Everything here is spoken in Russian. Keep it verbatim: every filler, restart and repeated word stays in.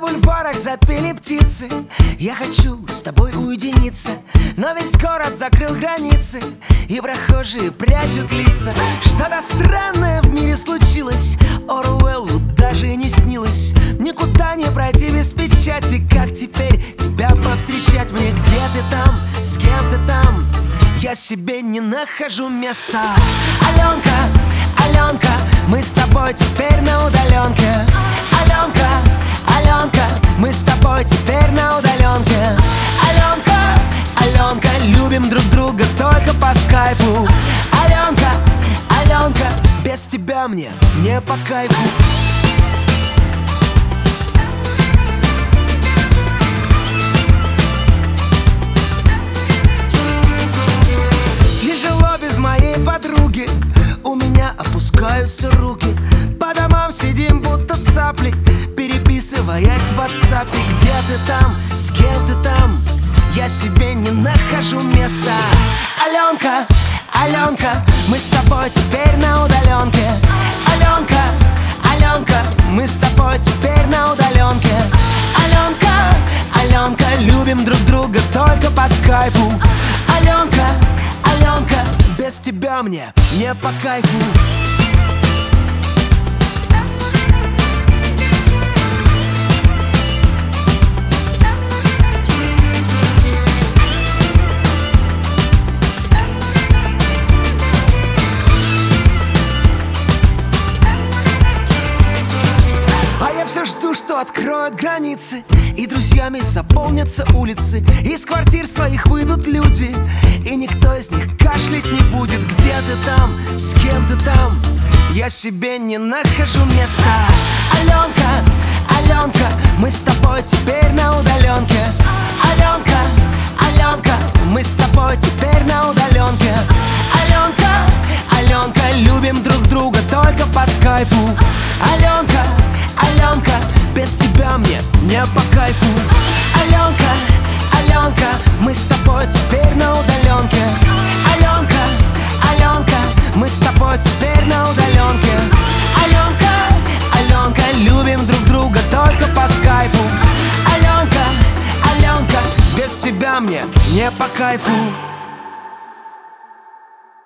бульварах запели птицы. Я хочу с тобой уединиться, но весь город закрыл границы, и прохожие прячут лица. Что-то странное в мире случилось, Оруэллу даже не снилось. Никуда не пройти без печати. Как теперь тебя повстречать мне? Где ты там? С кем ты там? Я себе не нахожу места. Аленка, Аленка, мы с тобой теперь на удаленке. Аленка, Аленка, мы с тобой теперь на удаленке. Аленка, Аленка, любим друг друга только по скайпу. Аленка, Аленка, без тебя мне не по кайфу. Тяжело без моей подруги, у меня опускаются руки. По домам сидим будто цапли, переписываясь в WhatsApp. Где ты там? С кем ты там? Я себе не нахожу места. Аленка, Аленка, мы с тобой теперь на удаленке. Аленка, Аленка, мы с тобой теперь на удаленке. Аленка, Аленка, любим друг друга только по скайпу. Аленка, Аленка, без тебя мне не по кайфу. Жду, что откроют границы, и друзьями заполнятся улицы. Из квартир своих выйдут люди, и никто из них кашлять не будет. Где ты там? С кем ты там? Я себе не нахожу места. Аленка, Аленка, мы с тобой теперь на удаленке. Аленка, Аленка, мы с тобой теперь на удаленке. Аленка, Аленка, любим друг друга только по скайпу. Аленка, Аленка, без тебя мне не по кайфу. Аленка, Аленка, мы с тобой теперь на удаленке. Аленка, Аленка, мы с тобой теперь на удаленке. Аленка, Аленка, любим друг друга только по скайпу. Аленка, Аленка, без тебя мне не по кайфу.